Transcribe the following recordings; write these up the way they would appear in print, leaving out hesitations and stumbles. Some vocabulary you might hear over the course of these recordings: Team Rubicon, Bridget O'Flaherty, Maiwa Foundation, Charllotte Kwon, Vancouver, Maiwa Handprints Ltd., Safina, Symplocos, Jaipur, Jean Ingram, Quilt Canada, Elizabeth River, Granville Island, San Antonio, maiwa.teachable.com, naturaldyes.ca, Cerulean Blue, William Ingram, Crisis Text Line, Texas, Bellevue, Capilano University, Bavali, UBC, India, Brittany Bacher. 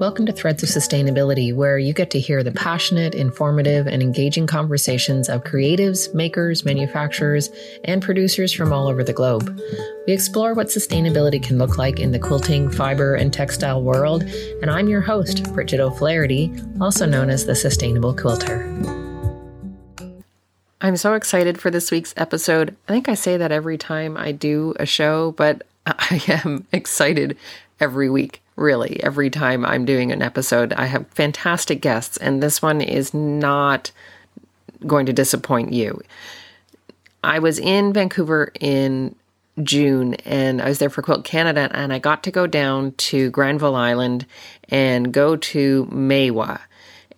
Welcome to Threads of Sustainability, where you get to hear the passionate, informative, and engaging conversations of creatives, makers, manufacturers, and producers from all over the globe. We explore what sustainability can look like in the quilting, fiber, and textile world, and I'm your host, Bridget O'Flaherty, also known as the Sustainable Quilter. I'm so excited for this week's episode. I think I say that every time I do a show, but I am excited every week. Really, every time I'm doing an episode, I have fantastic guests, and this one is not going to disappoint you. I was in Vancouver in June, and I was there for Quilt Canada, and I got to go down to Granville Island and go to Maiwa.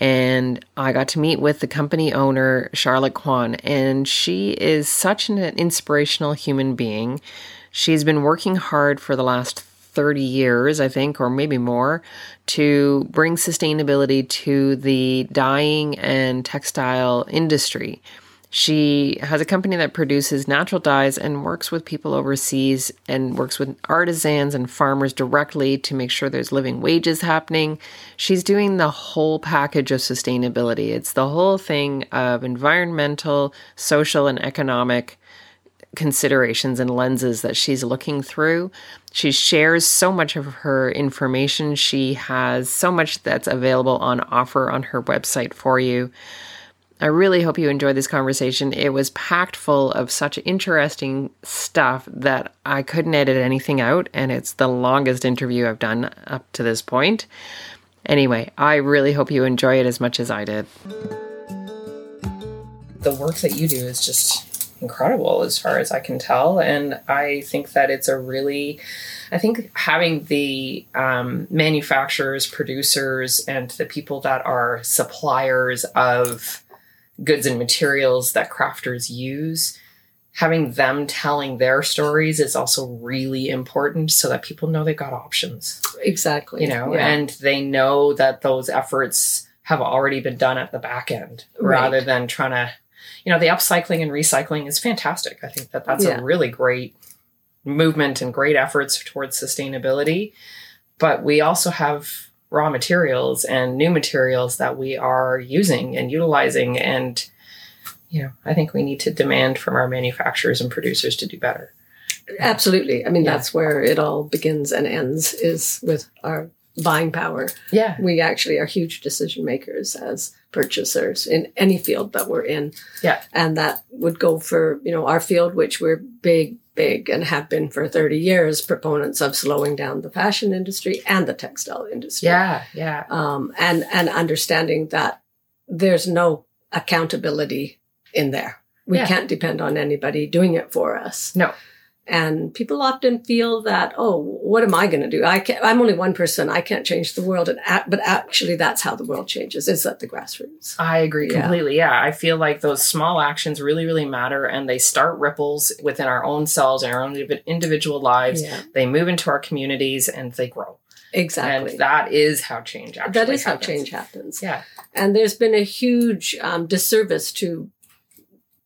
And I got to meet with the company owner, Charlotte Kwon, and she is such an inspirational human being. She's been working hard for the last 30 years, I think, or maybe more, to bring sustainability to the dyeing and textile industry. She has a company that produces natural dyes and works with people overseas and works with artisans and farmers directly to make sure there's living wages happening. She's doing the whole package of sustainability. It's the whole thing of environmental, social, and economic considerations and lenses that she's looking through. She shares so much of her information. She has so much that's available on offer on her website for you. I really hope you enjoyed this conversation. It was packed full of such interesting stuff that I couldn't edit anything out, and it's the longest interview I've done up to this point. Anyway, I really hope you enjoy it as much as I did. The work that you do is just incredible as far as I can tell. And I think that it's a really, I think having the manufacturers, producers, and the people that are suppliers of goods and materials that crafters use, having them telling their stories is also really important so that people know they got options. Exactly. You know, yeah. And they know that those efforts have already been done at the back end, right, rather than trying to, you know, the upcycling and recycling is fantastic. I think that that's a really great movement and great efforts towards sustainability. But we also have raw materials and new materials that we are using and utilizing. And, you know, I think we need to demand from our manufacturers and producers to do better. Absolutely. I mean, that's where it all begins and ends, is with our buying power. Yeah. We actually are huge decision makers as purchasers in any field that we're in. Yeah. And that would go for, you know, our field, which we're big and have been for 30 years, proponents of slowing down the fashion industry and the textile industry. Yeah. Yeah. And understanding that there's no accountability in there. We can't depend on anybody doing it for us. No. And people often feel that, oh, what am I going to do? I'm only one person. I can't change the world. But actually, that's how the world changes, is at the grassroots. I agree completely. Yeah. I feel like those small actions really, really matter. And they start ripples within our own selves and our own individual lives. Yeah. They move into our communities and they grow. Exactly. And that is how change actually happens. That is how change happens. Yeah. And there's been a huge disservice to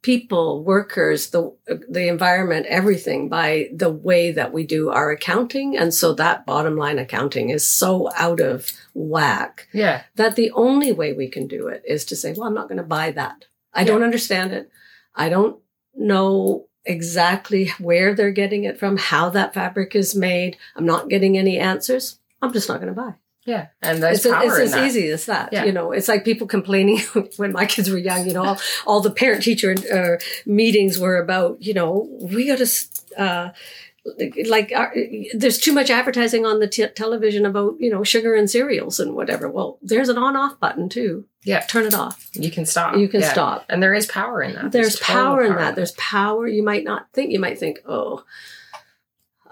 people, workers, the environment, everything, by the way that we do our accounting. And so that bottom line accounting is so out of whack that the only way we can do it is to say, well, I'm not going to buy that. I don't understand it. I don't know exactly where they're getting it from, how that fabric is made. I'm not getting any answers. I'm just not going to buy. Yeah. And there's power in that. It's as easy as that. Yeah. You know, it's like people complaining when my kids were young, you know, all the parent teacher meetings were about, you know, we got to, there's too much advertising on the television about, you know, sugar and cereals and whatever. Well, there's an on-off button too. Yeah. Turn it off. You can stop. You can stop. And there is power in that. There's power in that. There's power. You might not think, oh,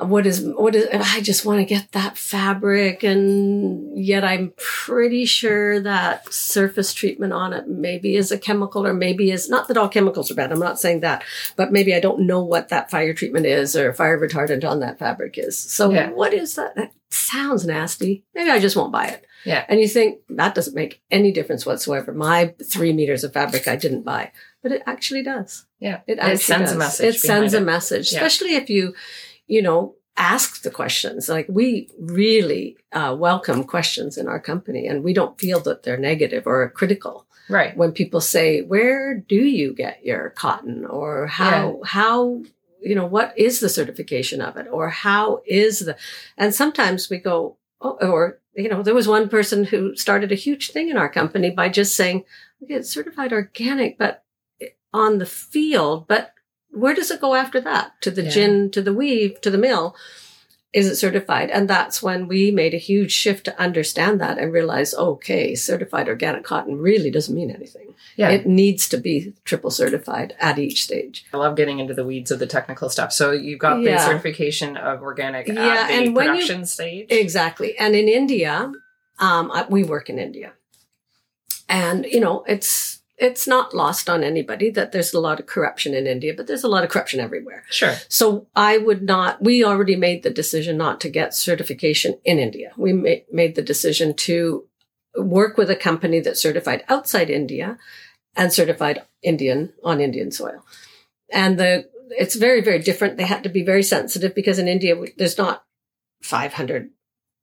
What is? I just want to get that fabric, and yet I'm pretty sure that surface treatment on it maybe is a chemical, or maybe is not. That all chemicals are bad. I'm not saying that, but maybe I don't know what that fire treatment is, or fire retardant on that fabric is. So what is that? That sounds nasty. Maybe I just won't buy it. Yeah. And you think that doesn't make any difference whatsoever. My 3 meters of fabric I didn't buy, but it actually does. Yeah. It sends a message. It sends a message, especially if you know, ask the questions. Like, we really welcome questions in our company, and we don't feel that they're negative or critical. Right. When people say, where do you get your cotton, or how, you know, what is the certification of it, or how is the, and sometimes we go, oh, or, you know, there was one person who started a huge thing in our company by just saying, okay, it's certified organic, but on the field, but where does it go after that? To the gin, to the weave, to the mill. Is it certified? And that's when we made a huge shift to understand that and realize, okay, certified organic cotton really doesn't mean anything. Yeah. It needs to be triple certified at each stage. I love getting into the weeds of the technical stuff. So you've got the certification of organic at the production stage. Exactly. And in India, we work in India. And, you know, it's not lost on anybody that there's a lot of corruption in India, but there's a lot of corruption everywhere. Sure. So we already made the decision not to get certification in India. We made the decision to work with a company that's certified outside India and certified Indian on Indian soil. And it's very, very different. They had to be very sensitive because in India, there's not 500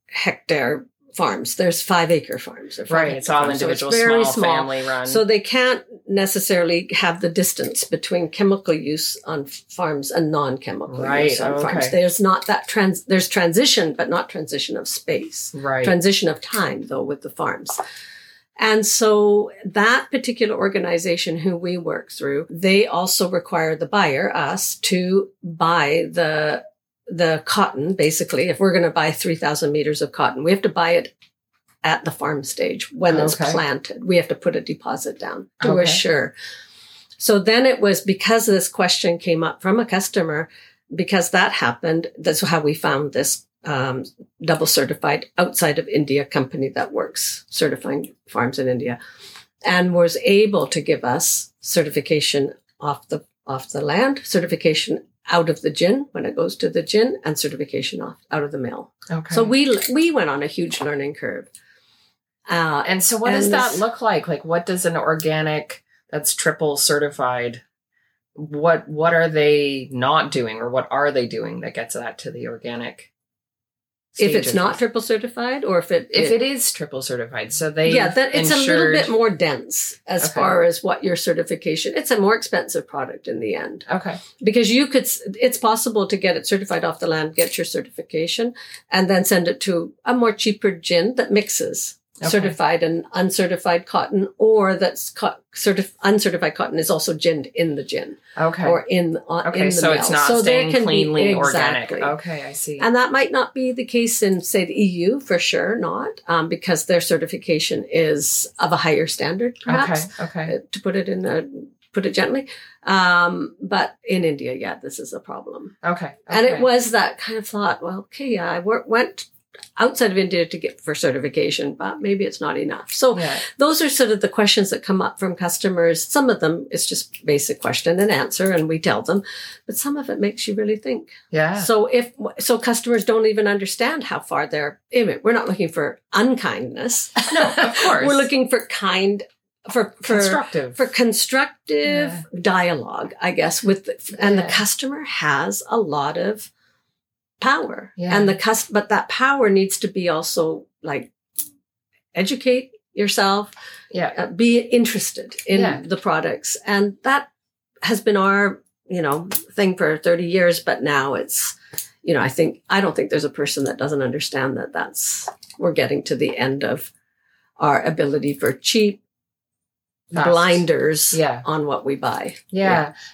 hectare farms. There's 5 acre farms. Right. It's all individual, small, family run. So they can't necessarily have the distance between chemical use on farms and non-chemical use on farms. There's not that there's transition, but not transition of space. Right. Transition of time, though, with the farms. And so that particular organization who we work through, they also require the buyer, us, to buy the cotton. Basically, if we're going to buy 3,000 meters of cotton, we have to buy it at the farm stage when it's planted. We have to put a deposit down to assure. So then it was because this question came up from a customer, because that happened. That's how we found this double certified outside of India company that works certifying farms in India and was able to give us certification off the land, certification out of the gin when it goes to the gin, and certification out of the mill. Okay. So we went on a huge learning curve. And so what does that look like? Like, what does an organic that's triple certified, what are they not doing, or what are they doing that gets that to the organic? If it's not triple certified, or if it is triple certified, so they that it's a little bit more dense as far as what your certification. It's a more expensive product in the end, because it's possible to get it certified off the land, get your certification, and then send it to a more cheaper gin that mixes certified and uncertified cotton, or that's uncertified cotton is also ginned in the gin, or in the so mill. It's not so staying cleanly organic. I see. And that might not be the case in, say, the EU, for sure not, because their certification is of a higher standard, perhaps. To put it gently, but in India, this is a problem. And it was that kind of thought. Well, I went outside of India to get for certification, but maybe it's not enough. So those are sort of the questions that come up from customers. Some of them it's just basic question and answer, and we tell them, but some of it makes you really think. Yeah. So so customers don't even understand how far they're in. We're not looking for unkindness. No, of course. We're looking for kind, for constructive, dialogue, I guess, and the customer has a lot of power, and but that power needs to be also, like, educate yourself, be interested in the products, and that has been our thing for 30 years. But now it's I don't think there's a person that doesn't understand that's we're getting to the end of our ability for cheap blinders on what we buy.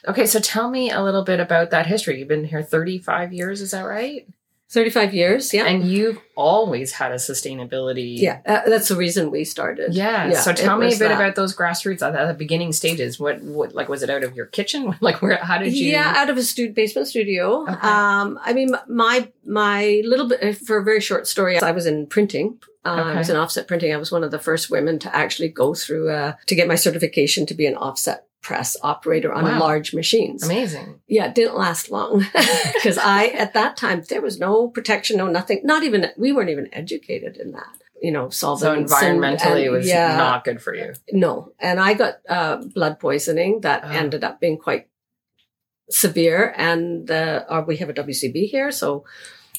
Okay, so tell me a little bit about that history. You've been here 35 years, is that right? 35 years, yeah. And you've always had a sustainability. That's the reason we started. So tell me a bit about those grassroots at the beginning stages. What like, was it out of your kitchen? Like, where? How did you? Yeah, out of a basement studio. Okay. I mean, my little bit, for a very short story, I was in printing. I was in offset printing. I was one of the first women to actually go through to get my certification to be an offset press operator on large machines. Amazing. Yeah, it didn't last long because at that time, there was no protection, no nothing. Not even, we weren't even educated in that. Solvents. So environmentally, it was not good for you. No. And I got blood poisoning that ended up being quite severe. And we have a WCB here, so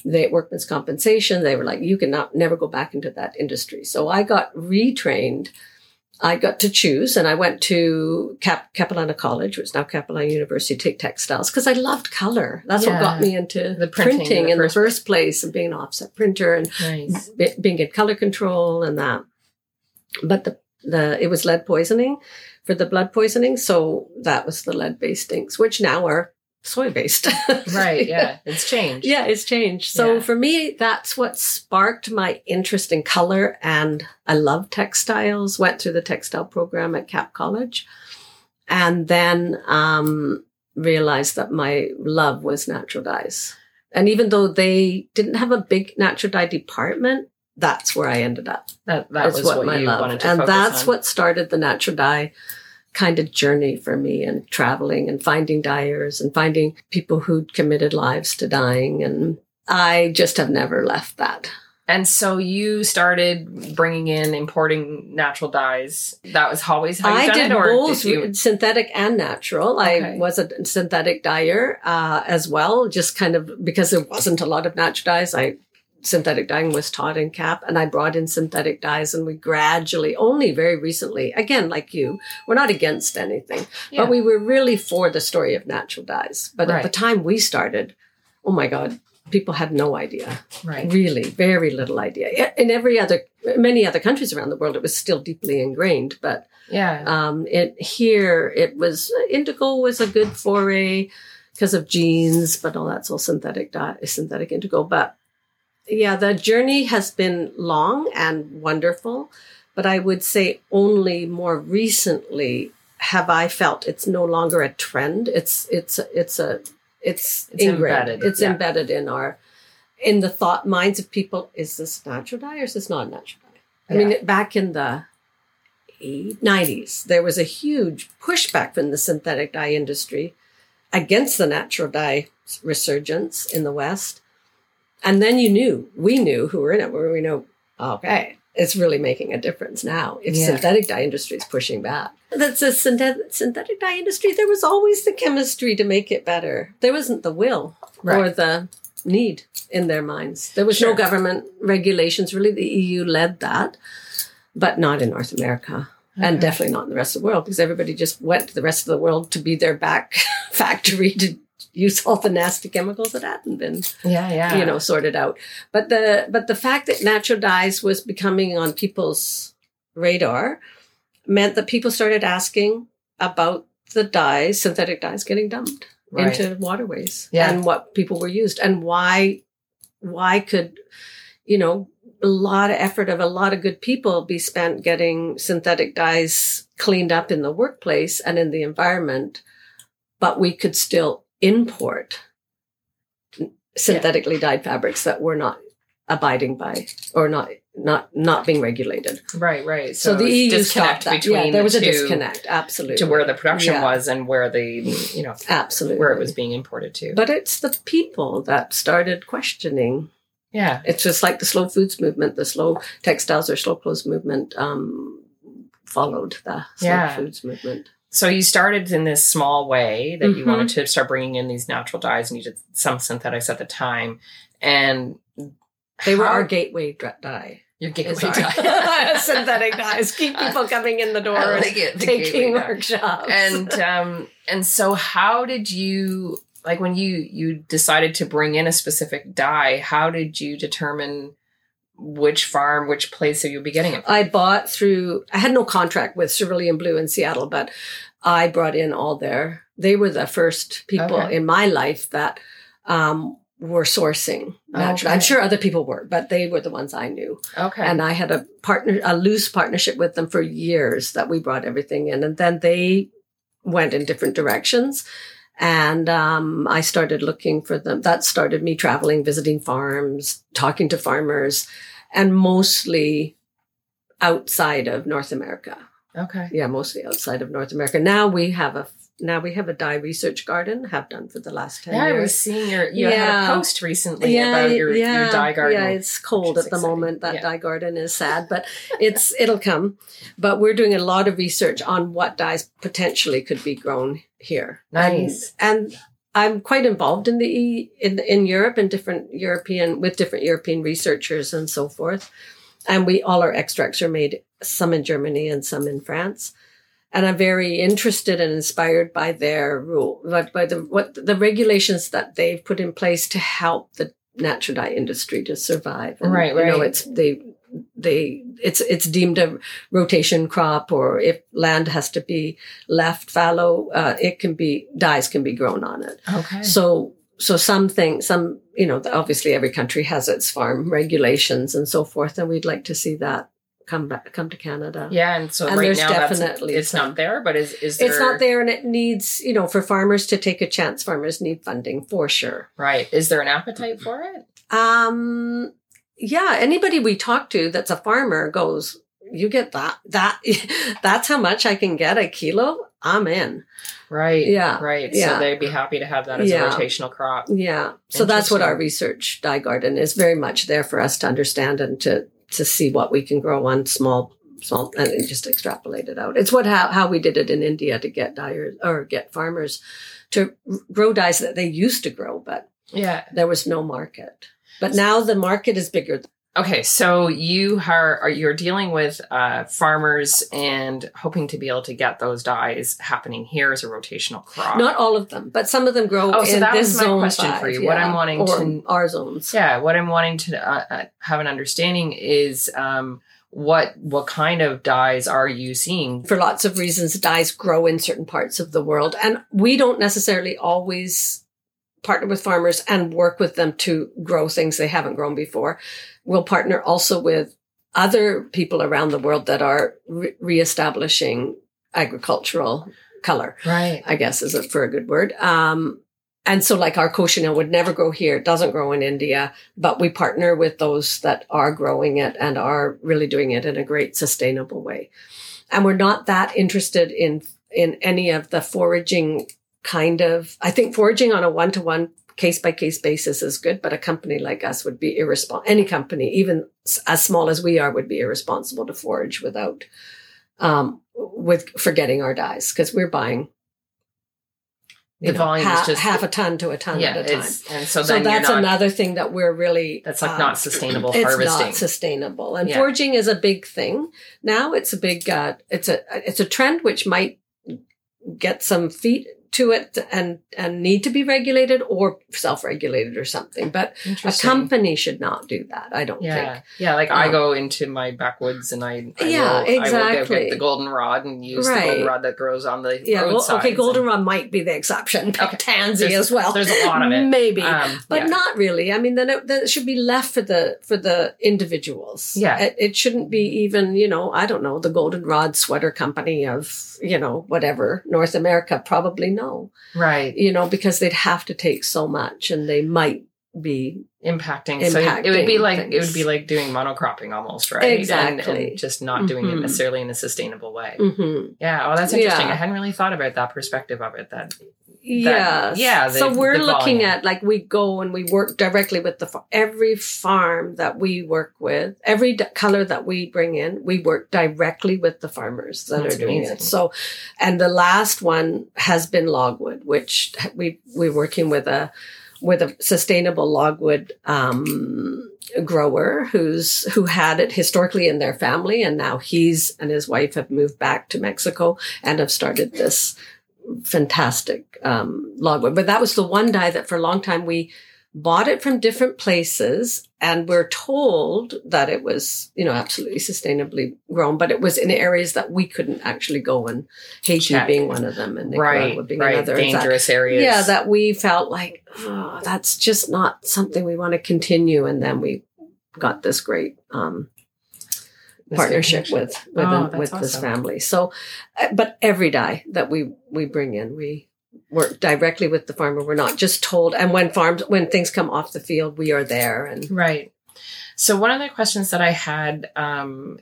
the workman's compensation, they were like, you cannot never go back into that industry. So I got retrained. I got to choose, and I went to Capilano College, which is now Capilano University, to take textiles, because I loved color. That's what got me into the printing in the first place, and being an offset printer and being in color control and that. But it was lead poisoning for the blood poisoning. So that was the lead-based inks, which now are soy-based. Right, yeah. It's changed. Yeah, it's changed. So for me, that's what sparked my interest in color. And I love textiles, went through the textile program at Cap College, and then realized that my love was natural dyes. And even though they didn't have a big natural dye department, that's where I ended up. That was what my love wanted to focus on. And that's what started the natural dye kind of journey for me, and traveling and finding dyers and finding people who'd committed lives to dyeing. And I just have never left that. And so you started bringing in, importing natural dyes. That was always how you done it? I did both, synthetic and natural. Okay. I was a synthetic dyer as well, just kind of because there wasn't a lot of natural dyes. Synthetic dyeing was taught in CAP, and I brought in synthetic dyes, and we gradually, only very recently, again, like you, we're not against anything, but we were really for the story of natural dyes. But at the time we started, oh my God, people had no idea, really, very little idea. In many other countries around the world, it was still deeply ingrained, but indigo was a good foray because of genes, but all that's all synthetic indigo, but yeah, the journey has been long and wonderful, but I would say only more recently have I felt it's no longer a trend. It's embedded. It's embedded in the thought minds of people. Is this natural dye or is this not natural dye? I mean, back in the 90s, there was a huge pushback from the synthetic dye industry against the natural dye resurgence in the West. And then we knew who were in it, where we know, okay, it's really making a difference now if synthetic dye industry is pushing back. That's a synthetic dye industry. There was always the chemistry to make it better. There wasn't the will or the need in their minds. There was no government regulations. Really, the EU led that, but not in North America. Okay. And definitely not in the rest of the world, because everybody just went to the rest of the world to be their back factory to use all the nasty chemicals that hadn't been, sorted out. But the fact that natural dyes was becoming on people's radar meant that people started asking about the dyes, synthetic dyes, getting dumped into waterways and what people were used and why could, a lot of effort of a lot of good people be spent getting synthetic dyes cleaned up in the workplace and in the environment, but we could still import synthetically dyed fabrics that were not abiding by or not being regulated. Right. So the EU stopped that. There was a disconnect, absolutely, to where the production was and where absolutely where it was being imported to. But it's the people that started questioning. Yeah, it's just like the slow foods movement, the slow textiles or slow clothes movement followed the slow foods movement. So you started in this small way that you wanted to start bringing in these natural dyes, and you did some synthetics at the time. And they were our gateway dye. Your gateway dye. Synthetic dyes. Keep people coming in the door and taking workshops. And so how did you, like when you decided to bring in a specific dye, how did you determine which farm, which place are you getting it from? I had no contract with Cerulean Blue in Seattle, but I brought in all their, they were the first people in my life that were sourcing natural. Okay. I'm sure other people were, but they were the ones I knew. Okay. And I had a loose partnership with them for years that we brought everything in. And then they went in different directions. And I started looking for them. That started me traveling, visiting farms, talking to farmers, and mostly outside of North America. Okay. Yeah, mostly outside of North America. Now we have a dye research garden, have done for the last 10 years. I was seeing you had a post recently about your dye garden. Yeah, it's cold at the moment. That dye garden is sad, but it'll come. But we're doing a lot of research on what dyes potentially could be grown here. Nice. And I'm quite involved in the in Europe and different European researchers and so forth. And all our extracts are made, some in Germany and some in France. And I'm very interested and inspired by their rule, by the regulations that they've put in place to help the natural dye industry to survive. And, right. You know, it's deemed a rotation crop, or if land has to be left fallow, dyes can be grown on it. Okay. So obviously every country has its farm regulations and so forth, and we'd like to see that come to Canada. Yeah, and so right now it's not there, but is there... It's not there, and it needs, for farmers to take a chance, farmers need funding for sure. Right. Is there an appetite for it? Yeah, anybody we talk to that's a farmer goes, you get that that's how much I can get a kilo. I'm in. Right. Yeah. Right. Yeah. So they'd be happy to have that as a rotational crop. Yeah. So that's what our research dye garden is very much there for us to understand and to see what we can grow on small, and just extrapolate it out. It's how we did it in India to get dyers or get farmers to grow dyes that they used to grow, but there was no market. But now the market is bigger. Okay, so you're dealing with farmers and hoping to be able to get those dyes happening here as a rotational crop. Not all of them, but some of them grow. Oh, so that was my question for you. What I'm wanting to our zones. Yeah, what I'm wanting to have an understanding is what kind of dyes are you seeing? For lots of reasons, dyes grow in certain parts of the world, and we don't necessarily always partner with farmers and work with them to grow things they haven't grown before. We'll partner also with other people around the world that are reestablishing agricultural color, right? I guess is it for a good word. And so like our cochineal would never grow here. It doesn't grow in India, but we partner with those that are growing it and are really doing it in a great sustainable way. And we're not that interested in any of the foraging I think foraging on a one-to-one case-by-case basis is good, but a company like us would be irresponsible. Any company, even as small as we are, would be irresponsible to forage without, forgetting our dyes, because we're buying the volume is just half a ton to a ton at a time. And so that's another thing that we're really... That's like not sustainable harvesting. It's not sustainable. And foraging is a big thing. Now it's a big... It's a trend which might get some feet to it and need to be regulated or self-regulated or something. But a company should not do that, I don't think. Yeah, like I go into my backwoods and I will get the goldenrod and use the goldenrod that grows on the roadside. Okay, goldenrod might be the exception. Okay. Tansy as well. There's a lot of it. Maybe. But not really. I mean, then it should be left for the individuals. Yeah. It shouldn't be even, the goldenrod sweater company of, whatever, North America probably not. No. Right. Because they'd have to take so much and they might be impacting. So it would be like things. It would be like doing monocropping almost, right? Exactly. And just not doing it necessarily in a sustainable way. Mm-hmm. Yeah. Oh, that's interesting. Yeah. I hadn't really thought about that perspective of it. So we're looking at we go and we work directly with every farm that we work with, every color that we bring in, we work directly with the farmers that are doing it. So, and the last one has been logwood, which we're working with a sustainable logwood grower who had it historically in their family, and now he's and his wife have moved back to Mexico and have started this fantastic logwood. But that was the one dye that for a long time we bought it from different places and we're told that it was absolutely sustainably grown, but it was in areas that we couldn't actually go, and Haiti being one of them and Nicaragua being another. Dangerous areas. Yeah, that we felt like, that's just not something we want to continue. And then we got this great partnership with this family. So, but every dye that we bring in, we work directly with the farmer. We're not just told. And when things come off the field, we are there. And right. So one of the questions that I had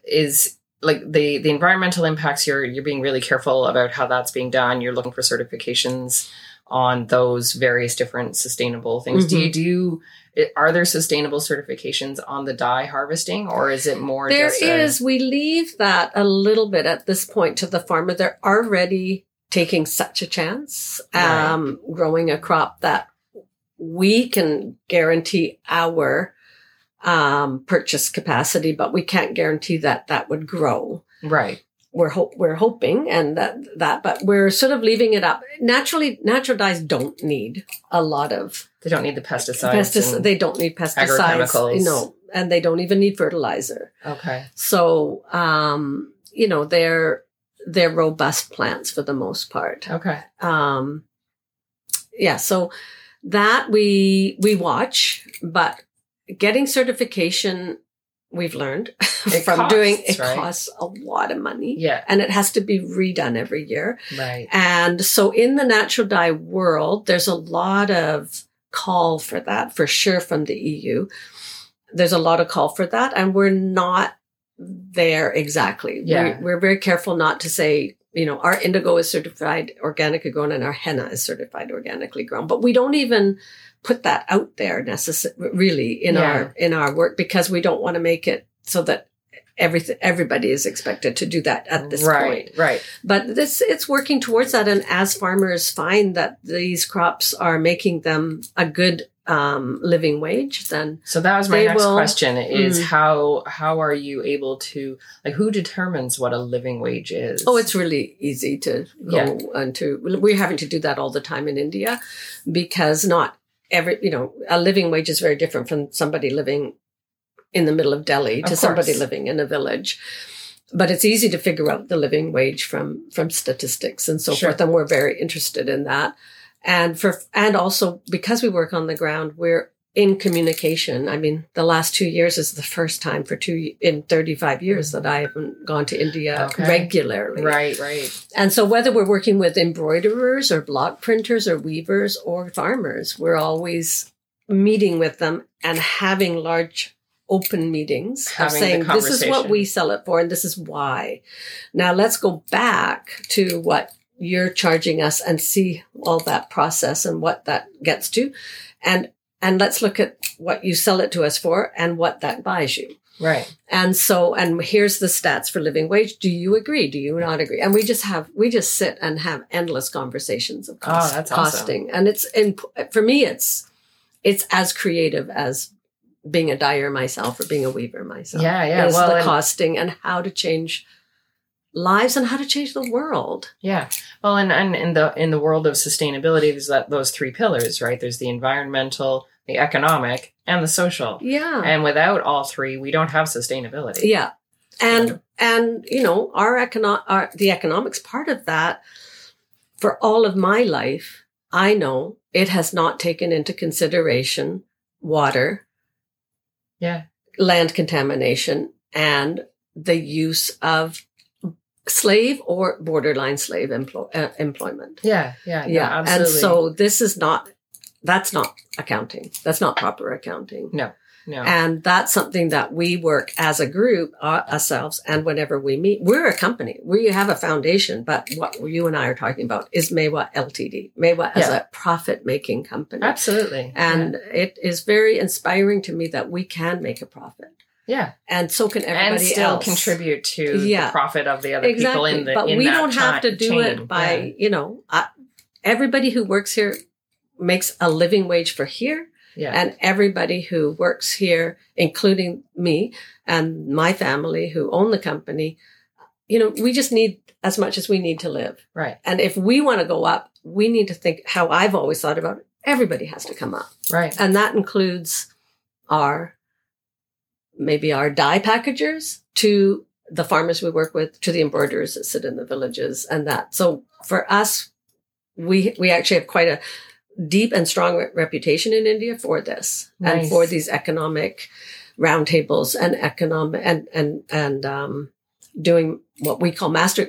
is like the environmental impacts. You're being really careful about how that's being done. You're looking for certifications on those various different sustainable things. Mm-hmm. Are there sustainable certifications on the dye harvesting, or is it more we leave that a little bit at this point to the farmer. There are already taking such a chance, right. growing a crop that we can guarantee our purchase capacity, but we can't guarantee that that would grow. Right. We're hoping and that, but we're sort of leaving it up. Naturally, natural dyes don't need a lot of. They don't need the pesticides. They don't need pesticides. Agrochemicals. No, and they don't even need fertilizer. Okay. So, they're robust plants for the most part. Okay. So that we watch, but getting certification, we've learned costs a lot of money. Yeah. And it has to be redone every year. Right. And so in the natural dye world, there's a lot of call for that, for sure, from the EU. There's a lot of call for that. And we're not there exactly. Yeah. We're very careful not to say, our indigo is certified organically grown and our henna is certified organically grown. But we don't even put that out there in our work, because we don't want to make it so that everybody is expected to do that at this point. Right. But it's working towards that. And as farmers find that these crops are making them a good living wage, then so that was my next question is how are you able to, like, who determines what a living wage is? Oh, it's really easy to go we're having to do that all the time in India, because not every, a living wage is very different from somebody living in the middle of Delhi to somebody living in a village. But it's easy to figure out the living wage from statistics and so forth, and we're very interested in that. And also because we work on the ground, we're in communication. I mean, the last 2 years is the first time in 35 years that I haven't gone to India regularly. Right. And so whether we're working with embroiderers or block printers or weavers or farmers, we're always meeting with them and having large open meetings of saying, this is what we sell it for and this is why. Now let's go back to what you're charging us and see all that process and what that gets to. And let's look at what you sell it to us for and what that buys you. Right. And so, and here's the stats for living wage. Do you agree? Do you not agree? And we just sit and have endless conversations of costing. Awesome. And for me, it's as creative as being a dyer myself or being a weaver myself. Yeah. It's the costing and how to change lives and how to change the world. Yeah. Well, and in the world of sustainability, there's those three pillars, right? There's the environmental, the economic, and the social. Yeah. And without all three, we don't have sustainability. Yeah. And the economics part of that, for all of my life, I know it has not taken into consideration water, land contamination, and the use of slave or borderline slave employment. Yeah, absolutely. And so that's not accounting. That's not proper accounting. No. And that's something that we work as a group ourselves. And whenever we meet, we're a company. We have a foundation, but what you and I are talking about is Maiwa Ltd. Maiwa is a profit-making company. Absolutely. And it is very inspiring to me that we can make a profit. Yeah. And so can everybody else. And still contribute to the profit of the other people in the chain. But we don't have to do it by, everybody who works here makes a living wage for here. Yeah. And everybody who works here, including me and my family who own the company, we just need as much as we need to live. Right. And if we want to go up, we need to think how I've always thought about it. Everybody has to come up. Right. And that includes our dye packagers, to the farmers we work with, to the embroiderers that sit in the villages and that. So for us, we actually have quite a deep and strong reputation in India for this. Nice. And for these economic roundtables and economic and doing what we call master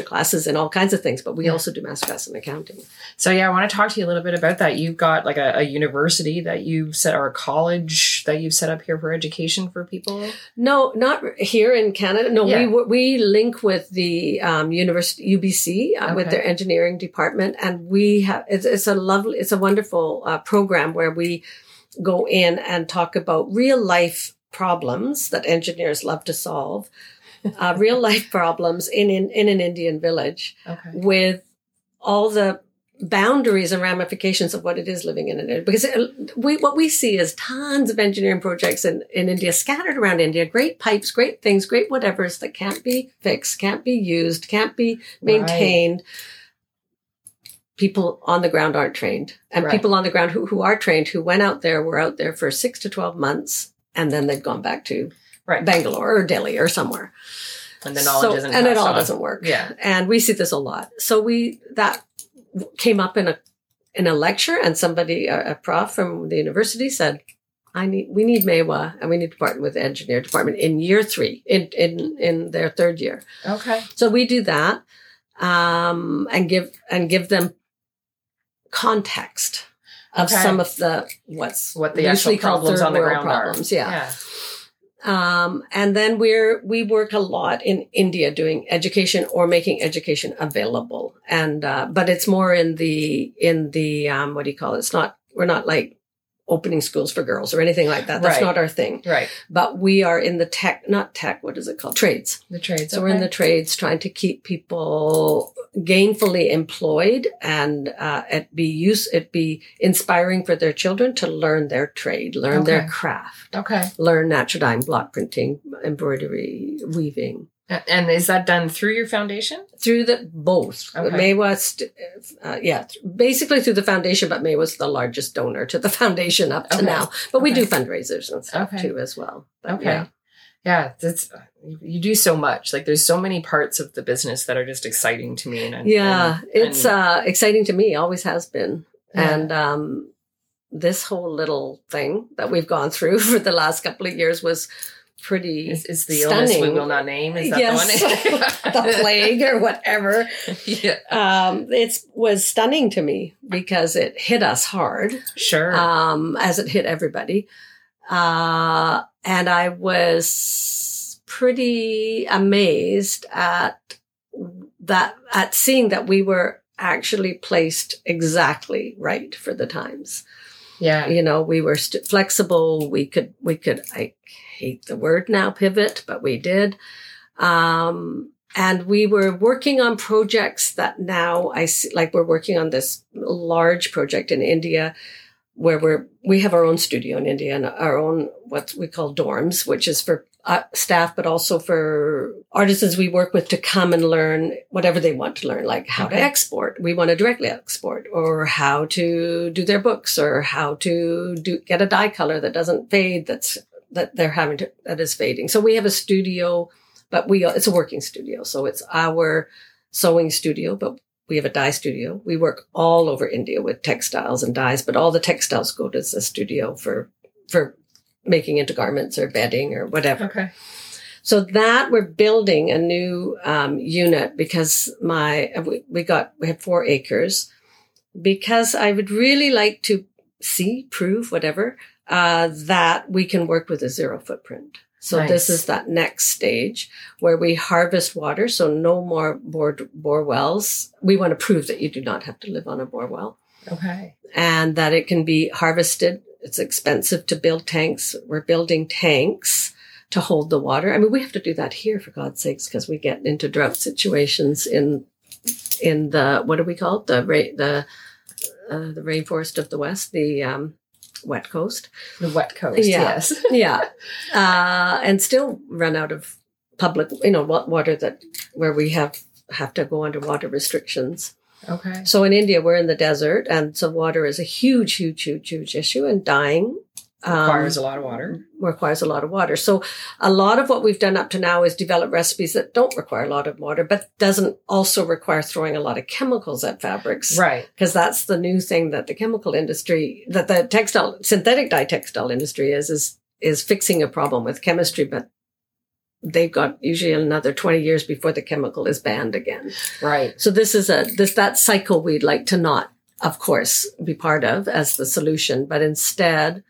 classes in all kinds of things, but we also do master class in accounting. So I want to talk to you a little bit about that. You've got like a university that you've set, or a college that you've set up here for education for people? No, not here in Canada. No, we link with the university, UBC, with their engineering department. And we have, it's a wonderful program where we go in and talk about real life problems that engineers love to solve. Real life problems in an Indian village with all the boundaries and ramifications of what it is living in India. Because what we see is tons of engineering projects in India, scattered around India, great pipes, great things, great whatevers that can't be fixed, can't be used, can't be maintained. Right. People on the ground aren't trained. And right. people on the ground who are trained, who went out there, were out there for 6 to 12 months, and then they've gone back to right. Bangalore or Delhi or somewhere. And the knowledge isn't and it all doesn't work. Yeah. And we see this a lot. So that came up in a lecture, and somebody, a prof from the university, said, "We need Maiwa, and we need to partner with the engineer department in year 3, in their 3rd year." Okay. So we do that, and give them context of okay. some of the what the actual problems on the ground are. Yeah. And then we work a lot in India doing education or making education available. And, but it's more in the what do you call it? We're not like opening schools for girls or anything like that. That's right. not our thing. Right. But we are in the what is it called? Trades. The trades. So okay. we're in the trades, trying to keep people gainfully employed and, it be inspiring for their children to learn their trade, learn okay. their craft. Okay. Learn natural dyeing, block printing, embroidery, weaving. And is that done through your foundation? Through the both. Okay. Maiwa's, basically through the foundation, but Maiwa's the largest donor to the foundation up to okay. now. But okay. we do fundraisers and stuff okay. too as well. But okay. Yeah, that's you do so much. Like, there's so many parts of the business that are just exciting to me. And yeah, it's exciting to me. Always has been. Yeah. And this whole little thing that we've gone through for the last couple of years was pretty is the stunning. Illness we will not name. Is that yes. the one? The plague or whatever. Yeah. It was stunning to me because it hit us hard. Sure. As it hit everybody. And I was pretty amazed at seeing that we were actually placed exactly right for the times. Yeah. You know, we were flexible. We could, I hate the word now, pivot, but we did. And we were working on projects that now I see, like we're working on this large project in India where we have our own studio in India and our own, what we call dorms, which is for staff, but also for artisans we work with to come and learn whatever they want to learn, like how okay. to export. We want to directly export, or how to do their books, or how to get a dye color that doesn't fade, that is fading. So we have a studio, but it's a working studio. So it's our sewing studio, but we have a dye studio. We work all over India with textiles and dyes, but all the textiles go to the studio for making into garments or bedding or whatever. Okay. So that we're building a new unit because we have 4 acres because I would really like to prove that we can work with a zero footprint. So nice. This is that next stage where we harvest water. So no more bore wells. We want to prove that you do not have to live on a bore well. Okay. And that it can be harvested. It's expensive to build tanks. We're building tanks to hold the water. I mean, we have to do that here, for God's sakes, because we get into drought situations in the, what do we call it? The rainforest of the West, the wet coast. The wet coast, yeah. Yes. yeah. And still run out of public, water where we have to go under water restrictions. Okay. So in India, we're in the desert, and so water is a huge, huge, huge, huge issue, and dyeing requires a lot of water. So a lot of what we've done up to now is develop recipes that don't require a lot of water, but doesn't also require throwing a lot of chemicals at fabrics. Right. Because that's the new thing that the chemical industry, that the synthetic dye textile industry is fixing a problem with chemistry, but they've got usually another 20 years before the chemical is banned again. Right. So this is that cycle we'd like to not, of course, be part of as the solution, but instead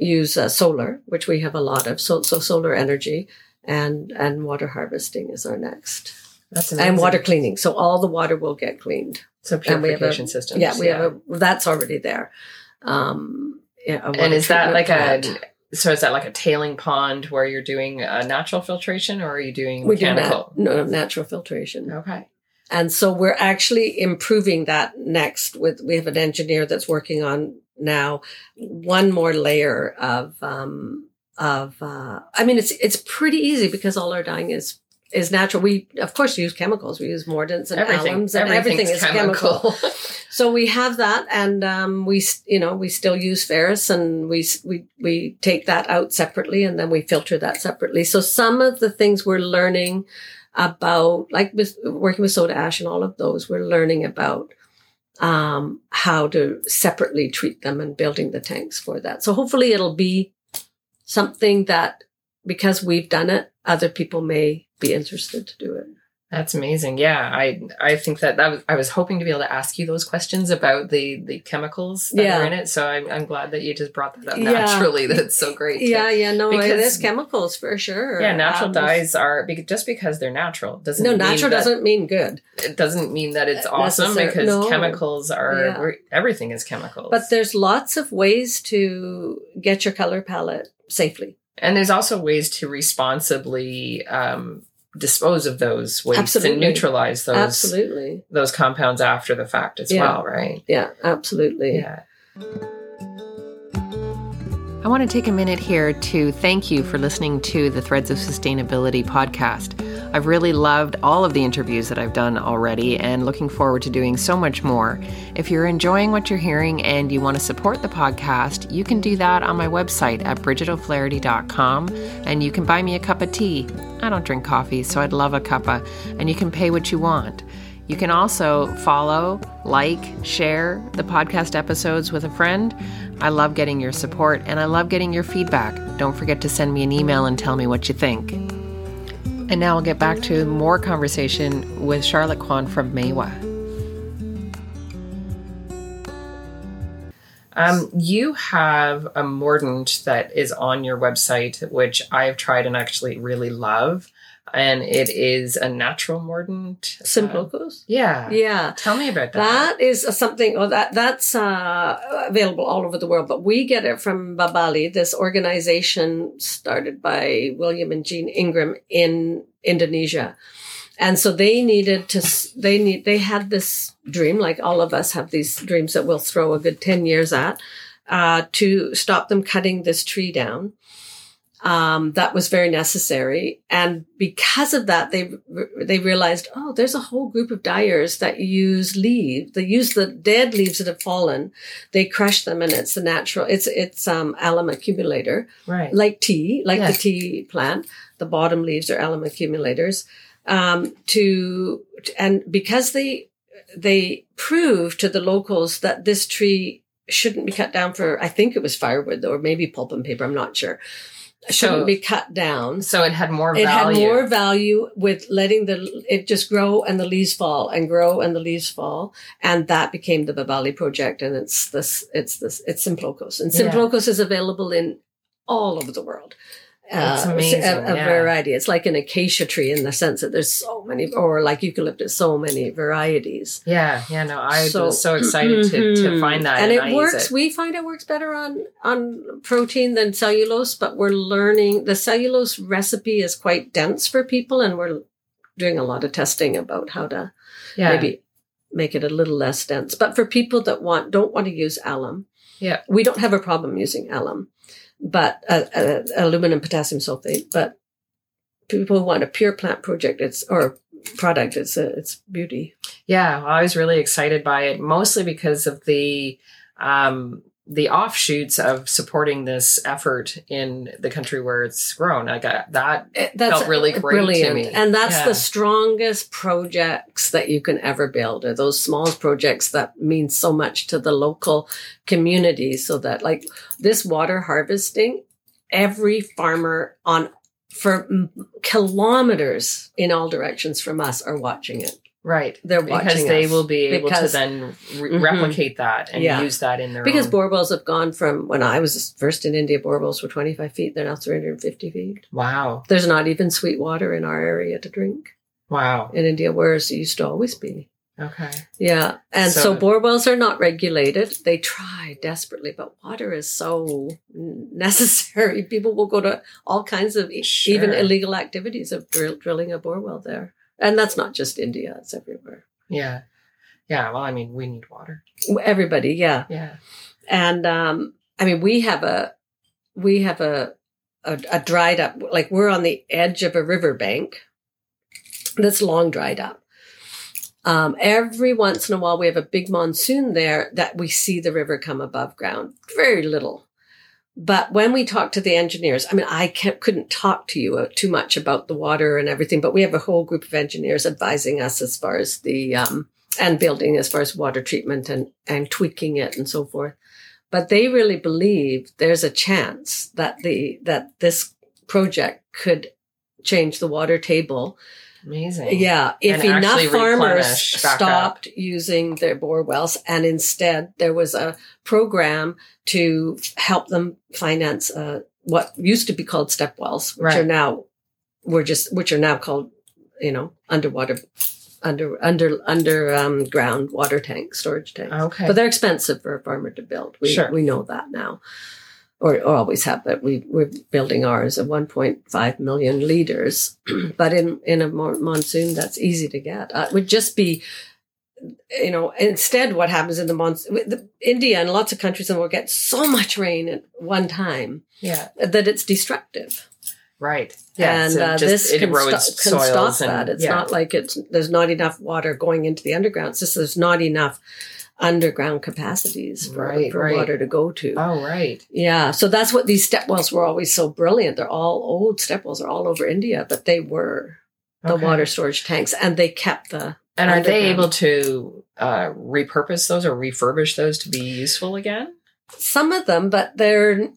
use solar, which we have a lot of. So solar energy and water harvesting is our next. That's amazing. And water cleaning. So all the water will get cleaned. So purification systems. Yeah, that's already there. And is that like plant. So is that like a tailing pond where you're doing a natural filtration, or are you doing mechanical? No, natural filtration. Okay. And so we're actually improving that next with, we have an engineer that's working on now one more layer of I mean, it's pretty easy because all our dyeing is natural. We, of course, use chemicals. We use mordants and alums, and everything is chemical. So we have that, and we still use ferrous, and we take that out separately, and then we filter that separately. So some of the things we're learning about, like with working with soda ash and all of those, we're learning about how to separately treat them and building the tanks for that. So hopefully it'll be something that, because we've done it, other people may be interested to do it. That's amazing. Yeah. I think that I was hoping to be able to ask you those questions about the chemicals that are in it. So I'm glad that you just brought that up naturally. That's so great. Because it is chemicals for sure. Yeah. Natural dyes are, just because they're natural doesn't mean natural doesn't mean good. It doesn't mean that it's awesome because chemicals are, everything is chemicals. But there's lots of ways to get your color palette safely. And there's also ways to responsibly dispose of those wastes and neutralize those those compounds after the fact as well, right? Yeah, absolutely. Yeah. I want to take a minute here to thank you for listening to the Threads of Sustainability podcast. I've really loved all of the interviews that I've done already and looking forward to doing so much more. If you're enjoying what you're hearing and you want to support the podcast, you can do that on my website at bridgetoflaherty.com, and you can buy me a cup of tea. I don't drink coffee, so I'd love a cuppa, and you can pay what you want. You can also follow, like, share the podcast episodes with a friend. I love getting your support and I love getting your feedback. Don't forget to send me an email and tell me what you think. And now we'll get back to more conversation with Charllotte Kwon from Maiwa. You have a mordant that is on your website, which I've tried and actually really love. And it is a natural mordant. Symplocos? Yeah. Tell me about that. That is something, that's available all over the world, but we get it from Bavali, this organization started by William and Jean Ingram in Indonesia. And so they had this dream, like all of us have these dreams that we'll throw a good 10 years at, to stop them cutting this tree down. That was very necessary. And because of that, they realized, there's a whole group of dyers that use leaves. They use the dead leaves that have fallen. They crush them, and it's the natural, it's alum accumulator, right? Like tea, the tea plant, the bottom leaves are alum accumulators. And because they proved to the locals that this tree shouldn't be cut down for, I think it was firewood or maybe pulp and paper. I'm not sure. Shouldn't be cut down. So it had more value. With letting it just grow and the leaves fall and grow and the leaves fall. And that became the Bavali project. And it's Symplocos. And Symplocos is available in all over the world. It's amazing. A variety. It's like an acacia tree in the sense that there's so many, or like eucalyptus, so many varieties. Yeah. No, was so excited to find that, and it works. We find it works better on protein than cellulose, but we're learning the cellulose recipe is quite dense for people, and we're doing a lot of testing about how to maybe make it a little less dense. But for people that don't want to use alum, we don't have a problem using alum. But aluminum potassium sulfate. But people want a pure plant project. Product. It's beauty. Yeah, well, I was really excited by it, mostly because of the offshoots of supporting this effort in the country where it's grown. That felt really great to me. And that's the strongest projects that you can ever build, are those small projects that mean so much to the local community. So that, like this water harvesting, every farmer for kilometers in all directions from us are watching it. Right. They're watching us. Because they will be able to then replicate that and use that in their own. Because borewells have gone from, when I was first in India, borewells were 25 feet. They're now 350 feet. Wow. There's not even sweet water in our area to drink. Wow. In India, whereas it used to always be. Okay. Yeah. And so borewells are not regulated. They try desperately, but water is so necessary. People will go to all kinds of even illegal activities of drilling a borewell there. And that's not just India, it's everywhere. Yeah. Yeah. Well, I mean, we need water. Everybody. Yeah. Yeah. And, I mean, we have a dried up, like we're on the edge of a riverbank that's long dried up. Every once in a while, we have a big monsoon there that we see the river come above ground. Very little. But when we talk to the engineers, I mean, I couldn't talk to you too much about the water and everything, but we have a whole group of engineers advising us as far as the, and building as far as water treatment and tweaking it and so forth. But they really believe there's a chance that this project could change the water table. Amazing. Yeah. If and enough farmers stopped using their bore wells and instead there was a program to help them finance what used to be called step wells, which right. are now called, you know, underground water tanks, storage tanks. Okay. But they're expensive for a farmer to build. We know that now. Or always have, but we're building ours at 1.5 million liters. But in a monsoon, that's easy to get. It would just be, you know, instead what happens in the monsoon, India and lots of countries in the world get so much rain at one time that it's destructive. Right. Yeah. And so this can stop that. It's not like there's not enough water going into the underground. It's just there's not enough underground capacities for water to go to. Oh, right. Yeah. So that's what these step wells were always so brilliant. They're all old step wells are all over India, but they were the water storage tanks and they kept the. And are they able to repurpose those or refurbish those to be useful again? Some of them, but they're.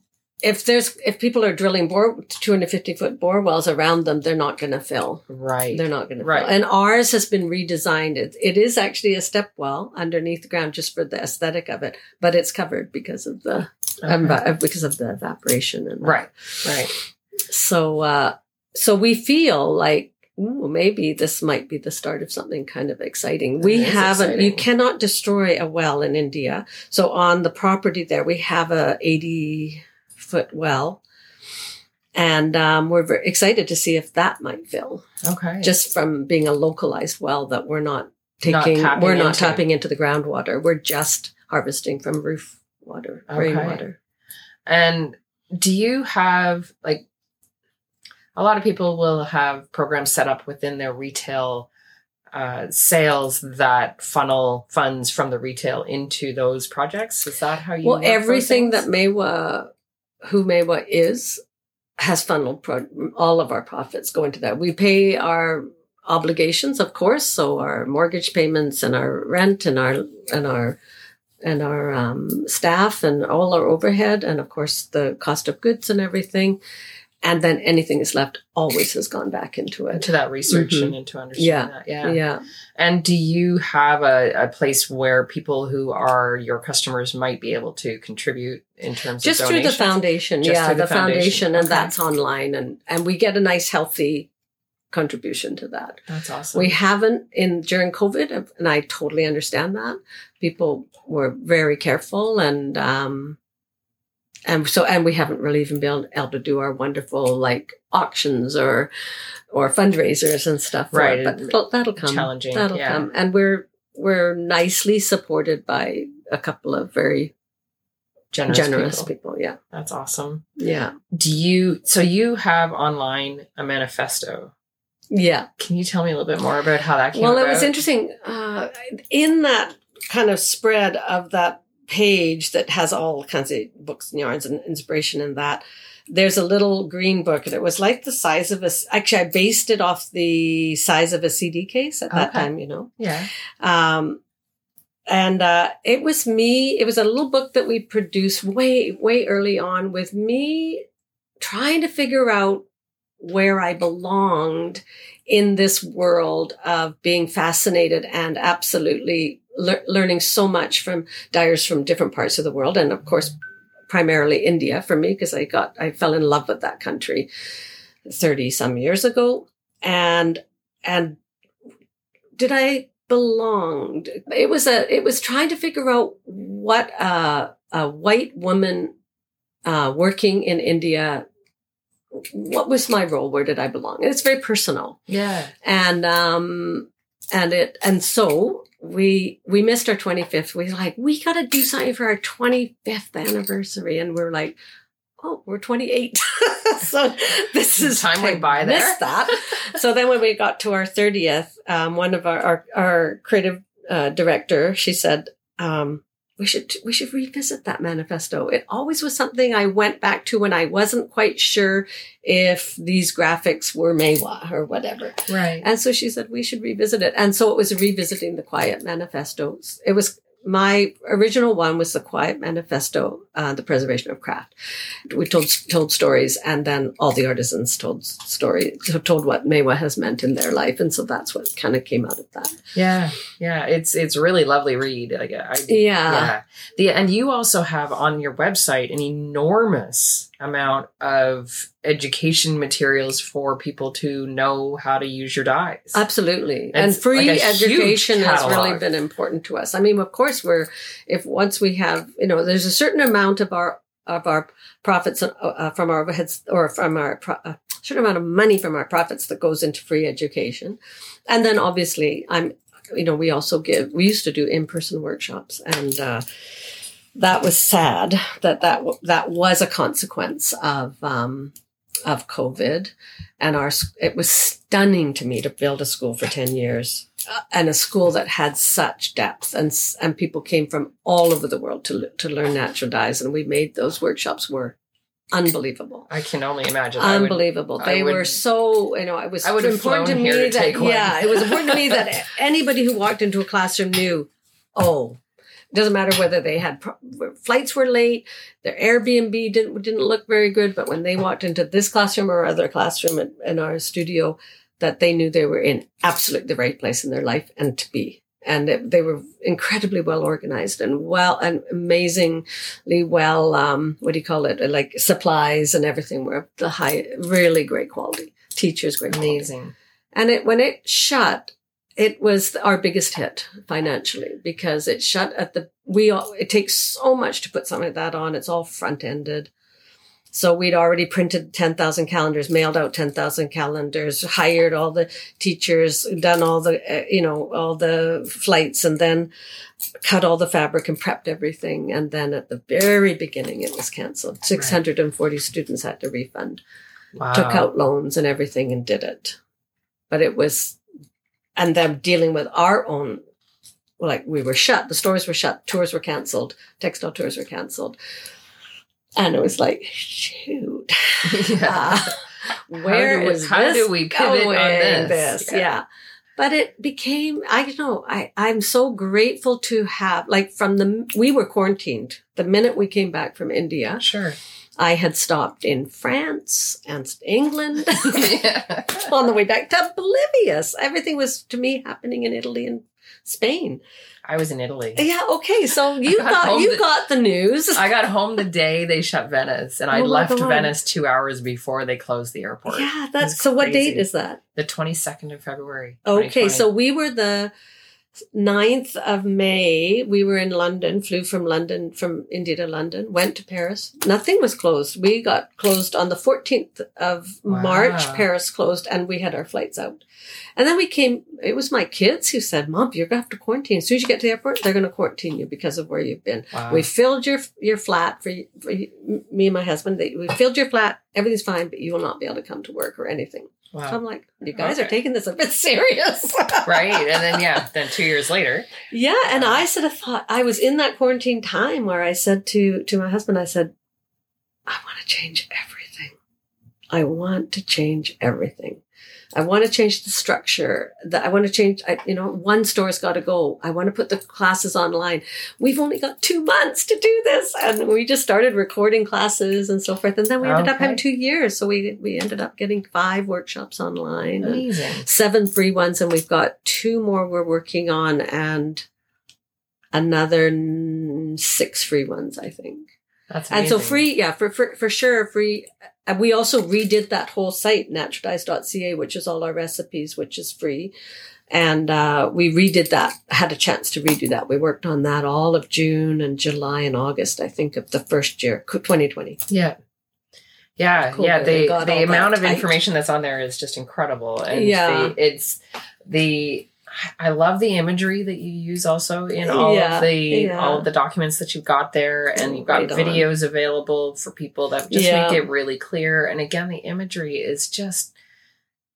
If people are drilling 250-foot bore wells around them, they're not going to fill. Right. They're not going to fill. And ours has been redesigned. It is actually a step well underneath the ground just for the aesthetic of it, but it's covered because of the evaporation and that. Right. So we feel like maybe this might be the start of something kind of exciting. You cannot destroy a well in India. So on the property there, we have a 80-foot well, and we're very excited to see if that might fill. Okay, just from being a localized well that we're not tapping into the groundwater. We're just harvesting from roof water, rainwater. And do you have like a lot of people will have programs set up within their retail sales that funnel funds from the retail into those projects? Is that how you? Well, everything that Maiwa. Who Maiwa is, has funneled all of our profits go into that. We pay our obligations, of course, so our mortgage payments and our rent and our staff and all our overhead and, of course, the cost of goods and everything. And then anything that's left always has gone back into it. Into that research and into understanding that. Yeah. And do you have a place where people who are your customers might be able to contribute in terms of donations? Just through the foundation. Just through the foundation. And that's online. And we get a nice, healthy contribution to that. That's awesome. We haven't during COVID, and I totally understand that. People were very careful And we haven't really even been able to do our wonderful like auctions or fundraisers and stuff. Right. But that'll come. Challenging. That'll come. And we're nicely supported by a couple of very generous people. Yeah. That's awesome. Yeah. So you have online a manifesto. Yeah. Can you tell me a little bit more about how that came about? Well, it was interesting. In that kind of spread of that page that has all kinds of books and yarns and inspiration in that. There's a little green book and it was like the size of I based it off the size of a CD case at that time, you know? Yeah. It was me. It was a little book that we produced way, way early on with me trying to figure out where I belonged in this world of being fascinated and absolutely learning so much from dyers from different parts of the world. And of course, primarily India for me, because I fell in love with that country 30 some years ago. And did I belong? It was trying to figure out what a white woman working in India what was my role? Where did I belong? And it's very personal. Yeah. And so we missed our 25th. We were like, we got to do something for our 25th anniversary. And we're like, oh, we're 28. So this is time went by there. Missed that. So then when we got to our 30th, one of our creative director, she said, we should revisit that manifesto. It always was something I went back to when I wasn't quite sure if these graphics were Maiwa or whatever. Right. And so she said, we should revisit it. And so it was revisiting the Quiet Manifesto. It was my original one was the Quiet Manifesto, the preservation of craft. We told stories, and then all the artisans told what Maiwa has meant in their life, and so that's what kind of came out of that. Yeah, yeah, it's really lovely read. Like, yeah. And you also have on your website an enormous amount of education materials for people to know how to use your dyes. Absolutely. And free like education has really been important to us. I mean, of course, there's a certain amount of our profits from our heads, or from our certain amount of money from our profits that goes into free education. And then obviously we used to do in-person workshops, and that was sad that was a consequence of COVID, and it was stunning to me to build a school for 10 years and a school that had such depth, and people came from all over the world to learn natural dyes, and we made those workshops work. Unbelievable. I can only imagine. Unbelievable. It was important to me that, it was important to me that anybody who walked into a classroom knew, doesn't matter whether they had flights were late, their Airbnb didn't look very good, but when they walked into this classroom or other classroom in our studio, that they knew they were in absolutely the right place in their life and to be. And they were incredibly well organized and amazingly well, like supplies and everything were the high, really great quality. Teachers, great quality. Amazing. And when it shut, it was our biggest hit financially, because it shut at it takes so much to put something like that on. It's all front ended. So we'd already printed 10,000 calendars, mailed out 10,000 calendars, hired all the teachers, done all the, all the flights, and then cut all the fabric and prepped everything. And then at the very beginning, it was canceled. 640 students had to refund, took out loans and everything and did it. But it was, and then dealing with our own, like we were shut, the stores were shut, tours were canceled, textile tours were canceled. And it was like, shoot, how do we pivot on this? Yeah. But it became, I'm so grateful to have, we were quarantined the minute we came back from India. Sure. I had stopped in France and England on the way back, to oblivious. Everything was, to me, happening in Italy and Spain. I was in Italy. Yeah, okay. So you got the news. I got home the day they shut Venice, and I left Venice 2 hours before they closed the airport. Yeah, that's so. Crazy. What date is that? The 22nd of February. Okay, so we were the 9th of May. We were in London. Flew from London, from India to London. Went to Paris. Nothing was closed. We got closed on the 14th of March. Paris closed, and we had our flights out. And then we came, it was my kids who said, Mom, you're going to have to quarantine. As soon as you get to the airport, they're going to quarantine you because of where you've been. Wow. We filled your flat for me and my husband. We filled your flat. Everything's fine, but you will not be able to come to work or anything. Wow. So I'm like, you guys are taking this a bit serious. Right. And then, then 2 years later. Yeah. And I sort of thought, I was in that quarantine time where I said to my husband, I said, I want to change everything. I want to change the structure. I want to change, one store's got to go. I want to put the classes online. We've only got 2 months to do this. And we just started recording classes and so forth. And then we ended up having 2 years. So we ended up getting 5 workshops online. Amazing. And 7 free ones. And we've got 2 more we're working on, and another 6 free ones, I think. That's amazing. And so free, for sure, free. And we also redid that whole site, naturaldyes.ca, which is all our recipes, which is free. And we redid that, had a chance to redo that. We worked on that all of June and July and August, I think, of the first year, 2020. Yeah. Yeah, cool, yeah. The amount of information that's on there is just incredible, and yeah, I love the imagery that you use also in all of the documents that you've got there, and you've got videos available for people that just make it really clear. And again, the imagery is just.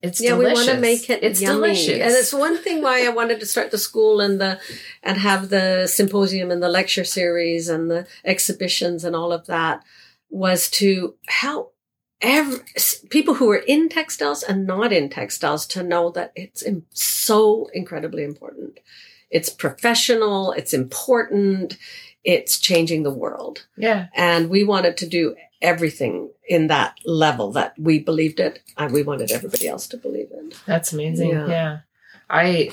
It's delicious. We want to make it yummy. Delicious. And it's one thing why I wanted to start the school and have the symposium and the lecture series and the exhibitions and all of that was to help people who are in textiles and not in textiles to know that it's so incredibly important. It's professional. It's important. It's changing the world. Yeah. And we wanted to do everything in that level that we believed it, and we wanted everybody else to believe it. That's amazing. Yeah. I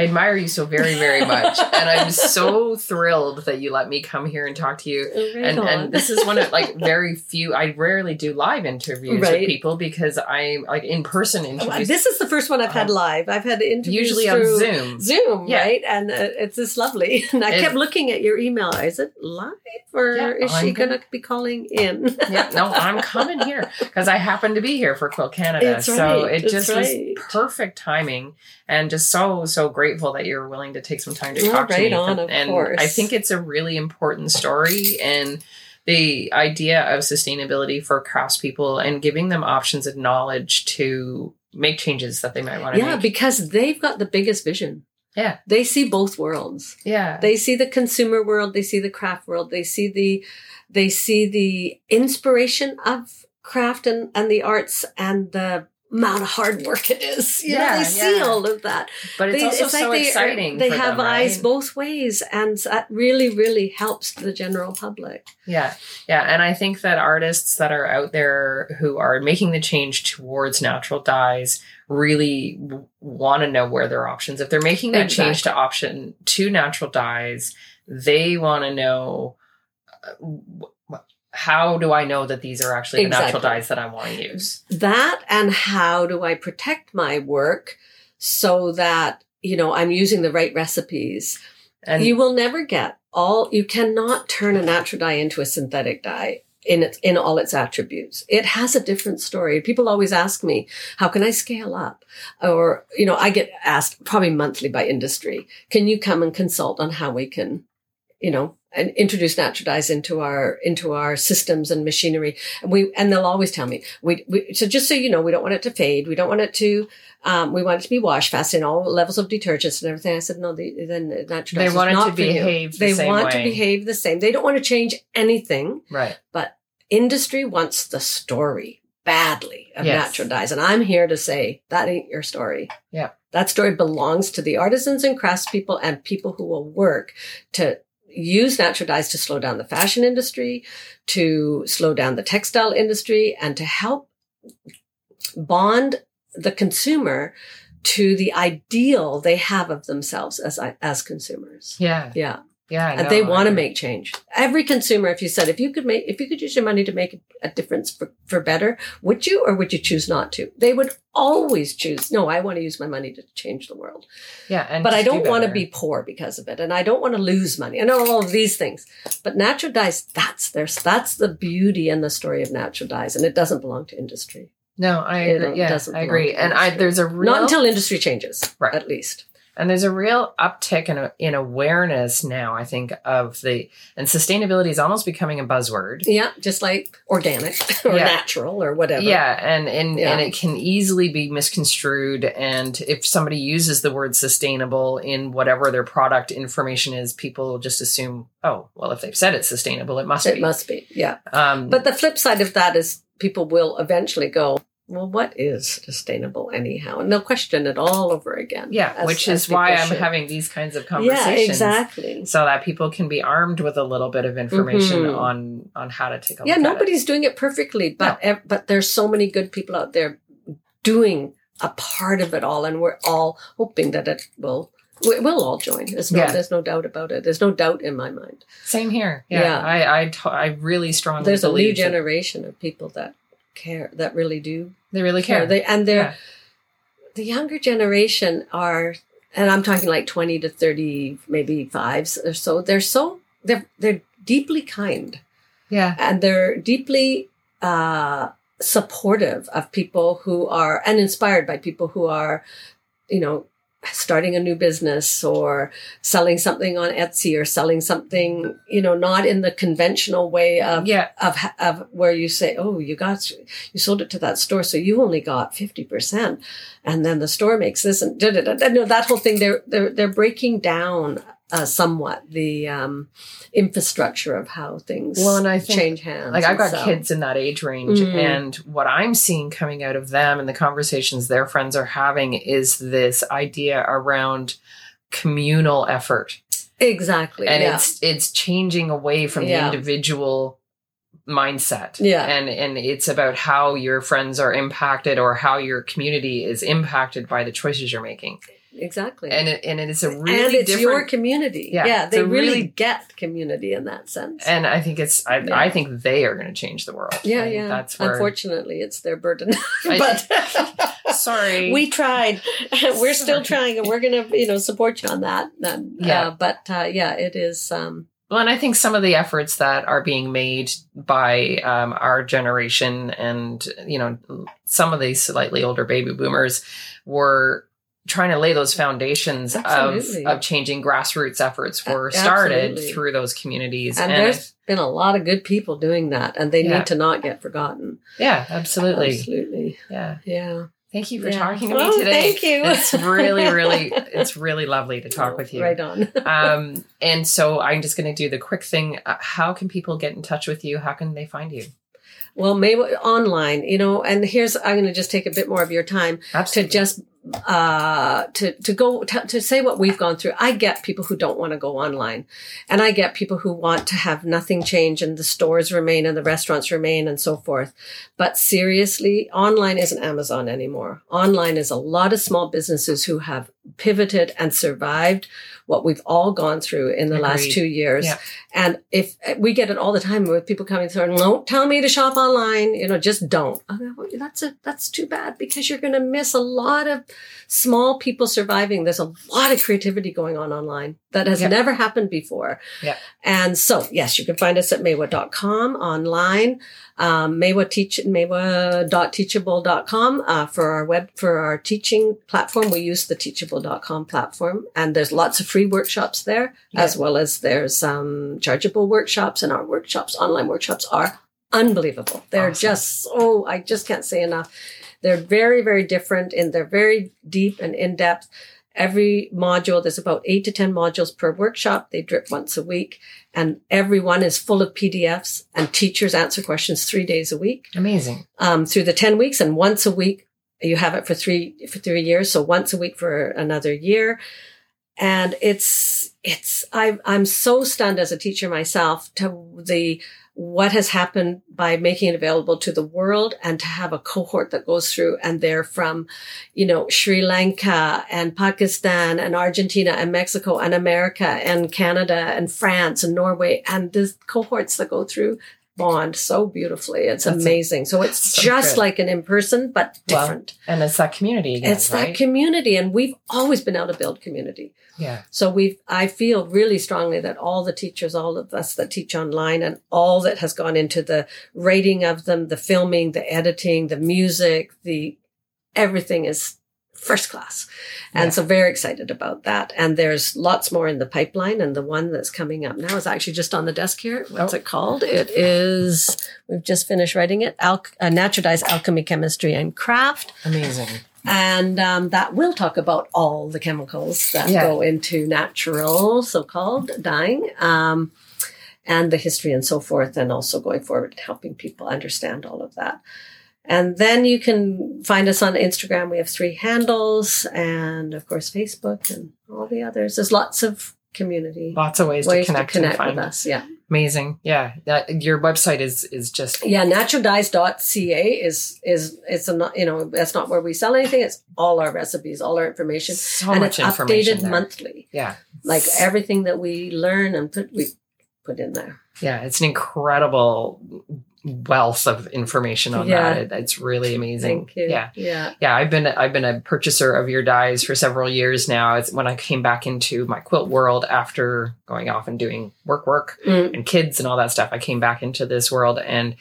admire you so very, very much. And I'm so thrilled that you let me come here and talk to you. And this is one of very few, I rarely do live interviews with people because I'm in-person interviews. This is the first one I've had live. I've had interviews usually on Zoom. Right? And it's just lovely. And I kept looking at your email. Is it live or is she going to be calling in? I'm coming here because I happen to be here for Quilt Canada. Right. So it just was perfect timing and just so great. Grateful that you're willing to take some time to talk to me. Of course. I think it's a really important story, and the idea of sustainability for craftspeople and giving them options and knowledge to make changes that they might want to make. Yeah, because they've got the biggest vision. Yeah. They see both worlds. Yeah. They see the consumer world, they see the craft world, they see the inspiration of craft and the arts and the amount of hard work it is. You know, they see all of that. But it's also exciting. They have eyes both ways, and that really, really helps the general public. Yeah. Yeah. And I think that artists that are out there who are making the change towards natural dyes really want to know where their options. If they're making that change to natural dyes, they want to know how do I know that these are actually the natural dyes that I want to use? That, and how do I protect my work so that, I'm using the right recipes? And you will never get you cannot turn a natural dye into a synthetic dye in all its attributes. It has a different story. People always ask me, how can I scale up? Or, I get asked probably monthly by industry, can you come and consult on how we can, and introduce natural dyes into our systems and machinery. And they'll always tell me, so just so you know, we don't want it to fade. We don't want it to, we want it to be washed fast in all levels of detergents and everything. I said, no, then natural dyes is not for you. They want to behave the same. They don't want to change anything. Right. But industry wants the story badly of natural dyes. And I'm here to say that ain't your story. Yeah. That story belongs to the artisans and craftspeople and people who will work to use natural dyes to slow down the fashion industry, to slow down the textile industry, and to help bond the consumer to the ideal they have of themselves as consumers. Yeah. Yeah. Yeah. And they want to make change. Every consumer, if you could use your money to make a difference for better, would you, or would you choose not to? They would always choose, no, I want to use my money to change the world. Yeah. But I don't want to be poor because of it. And I don't want to lose money. I know all of these things, but natural dyes, that's the beauty and the story of natural dyes. And it doesn't belong to industry. No, I agree. I agree. And not until industry changes, right? At least. And there's a real uptick in awareness now, I think, and sustainability is almost becoming a buzzword. Yeah, just like organic or natural or whatever. Yeah, and it can easily be misconstrued. And if somebody uses the word sustainable in whatever their product information is, people just assume, oh, well, if they've said it's sustainable, it must be. It must be, yeah. But the flip side of that is people will eventually go, well, what is sustainable anyhow? And they'll question it all over again. Yeah, which is why I'm having these kinds of conversations. Yeah, exactly. So that people can be armed with a little bit of information on how to take a look at it. Yeah, nobody's doing it perfectly, but there's so many good people out there doing a part of it all, and we're all hoping that it will. We'll all join. There's no doubt about it. There's no doubt in my mind. Same here. Yeah, yeah. I really strongly believe there's a new generation of people that care, that really do. They really care. The younger generation are, and I'm talking 20 to 30, maybe fives or so. They're deeply kind. Yeah. And they're deeply supportive of people who are, and inspired by people who are, you know, starting a new business or selling something on Etsy or selling something, you know, not in the conventional way of, yeah, of where you say, oh, you sold it to that store, so you only got 50%. And then the store makes this and did it. You know, that whole thing, they're breaking down somewhat the infrastructure of how things change hands. Like, I've got kids in that age range, and what I'm seeing coming out of them and the conversations their friends are having is this idea around communal effort. Exactly. And it's changing away from the individual mindset. Yeah. And it's about how your friends are impacted or how your community is impacted by the choices you're making. Exactly. And it is a really different... And it's your community. Yeah, they really get community in that sense. And I think I think they are going to change the world. Yeah, yeah. That's where... Unfortunately, it's their burden. But sorry. We tried. We're still trying, and we're going to, support you on that. It is... Well, and I think some of the efforts that are being made by our generation and, some of these slightly older baby boomers were... trying to lay those foundations of changing grassroots efforts were started through those communities. And there's been a lot of good people doing that, and they need to not get forgotten. Yeah, absolutely. Absolutely. Yeah. Yeah. Thank you for talking to me today. Thank you. It's really lovely to talk with you. Right on. And so I'm just going to do the quick thing. How can people get in touch with you? How can they find you? Well, maybe online, and I'm going to just take a bit more of your time to just to say what we've gone through. I get people who don't want to go online, and I get people who want to have nothing change and the stores remain and the restaurants remain and so forth. But seriously, online isn't Amazon anymore. Online is a lot of small businesses who have pivoted and survived what we've all gone through in the last 2 years. Yeah. And if we get it all the time with people coming through and don't tell me to shop online, just don't. That's too bad, because you're going to miss a lot of small people surviving. There's a lot of creativity going on online that has never happened before. Yeah. And so, yes, you can find us at maiwa.com online. maiwa.teachable.com for our teaching platform. We use the teachable.com platform, and there's lots of free workshops there, as well as there's chargeable workshops, and our online workshops are unbelievable. They're awesome. I just can't say enough. They're very, very different, and they're very deep and in-depth. Every module, there's about 8 to 10 modules per workshop. They drip once a week, and every one is full of PDFs, and teachers answer questions 3 days a week. Amazing. Through the 10 weeks, and once a week, you have it for three years. So once a week for another year. And I'm so stunned as a teacher myself to what has happened by making it available to the world, and to have a cohort that goes through, and they're from, Sri Lanka and Pakistan and Argentina and Mexico and America and Canada and France and Norway, and the cohorts that go through bond so beautifully. That's amazing. So it's just good. Like an in-person, but different. Well, and it's that community again, that community. And we've always been able to build community. Yeah. So I feel really strongly that all the teachers, all of us that teach online, and all that has gone into the rating of them, the filming, the editing, the music, everything is first class. And so very excited about that. And there's lots more in the pipeline. And the one that's coming up now is actually just on the desk here. What's it called? It is, we've just finished writing it, Naturalize Alchemy, Chemistry and Craft. Amazing. And that will talk about all the chemicals that go into natural, so-called, dyeing. And the history and so forth. And also going forward and helping people understand all of that. And then you can find us on Instagram. We have 3 handles, and of course Facebook and all the others. There's lots of community. Lots of ways to connect with us. Yeah. Amazing. Yeah. Your website is just... Yeah, naturaldyes.ca is it's a, that's not where we sell anything. It's all our recipes, all our information. So and much it's information updated there. Monthly. Yeah. Like everything that we learn and put in there. Yeah, it's an incredible wealth of information on that. It's really amazing. Thank you. Yeah. I've been a purchaser of your dyes for several years now. It's when I came back into my quilt world after going off and doing work and kids and all that stuff. I came back into this world and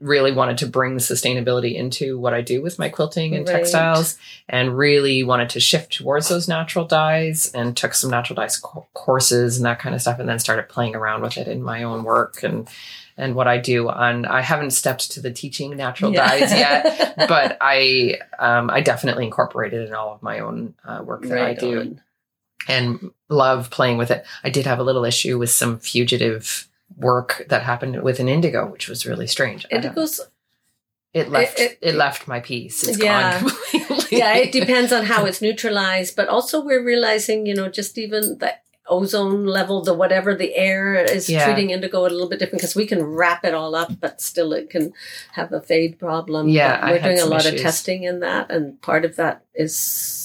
really wanted to bring sustainability into what I do with my quilting and textiles, and really wanted to shift towards those natural dyes, and took some natural dyes courses and that kind of stuff, and then started playing around with it in my own work and what I do. And I haven't stepped to the teaching natural dyes yet, but I definitely incorporated it in all of my own work that I do and love playing with it. I did have a little issue with some fugitive work that happened with an indigo, which was really strange. Indigos. It left my piece. It's gone completely. Yeah, it depends on how it's neutralized, but also we're realizing, just even the ozone level, the air is treating indigo a little bit different, because we can wrap it all up, but still it can have a fade problem. Yeah, but we're doing a lot of testing in that, and part of that is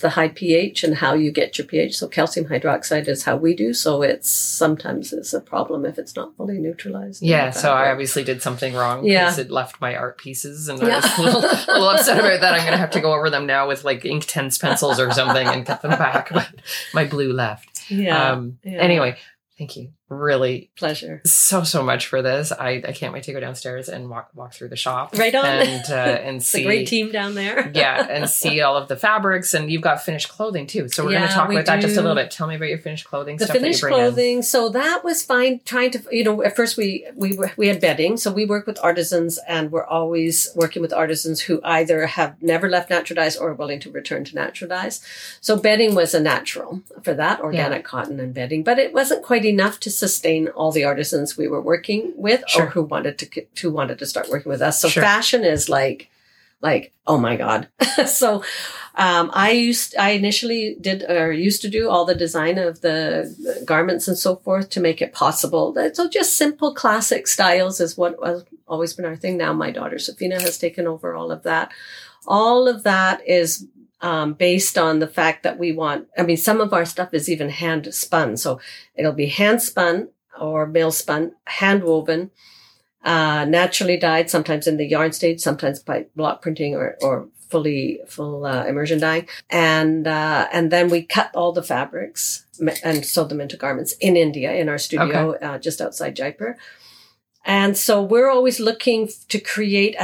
the high pH and how you get your pH. So calcium hydroxide is how we do. So it's sometimes a problem if it's not fully neutralized. Yeah. So I obviously did something wrong because it left my art pieces, and I was a little upset about that. I'm going to have to go over them now with like ink tens pencils or something and get them back. But my blue left. Yeah. Anyway, thank you. Really pleasure. So much for this. I can't wait to go downstairs and walk through the shop. Right on. And see. It's a great team down there. Yeah. And see all of the fabrics, and you've got finished clothing too. So we're going to talk about that just a little bit. Tell me about your finished clothing. The stuff finished that you bring clothing. In. So that was fine. Trying to, at first we had bedding. So we work with artisans, and we're always working with artisans who either have never left natural dyes or are willing to return to natural dyes. So bedding was a natural for that, organic cotton and bedding, but it wasn't quite enough to sustain all the artisans we were working with, or who wanted to start working with us. So fashion is like, oh my God. So, I used to do all the design of the garments and so forth to make it possible. So just simple classic styles is what has always been our thing. Now my daughter Safina has taken over all of that. All of that is based on the fact that some of our stuff is even hand spun. So it'll be hand spun or mill spun, hand woven, naturally dyed, sometimes in the yarn stage, sometimes by block printing or full immersion dyeing. And then we cut all the fabrics and sewed them into garments in India, in our studio, just outside Jaipur. And so we're always looking to create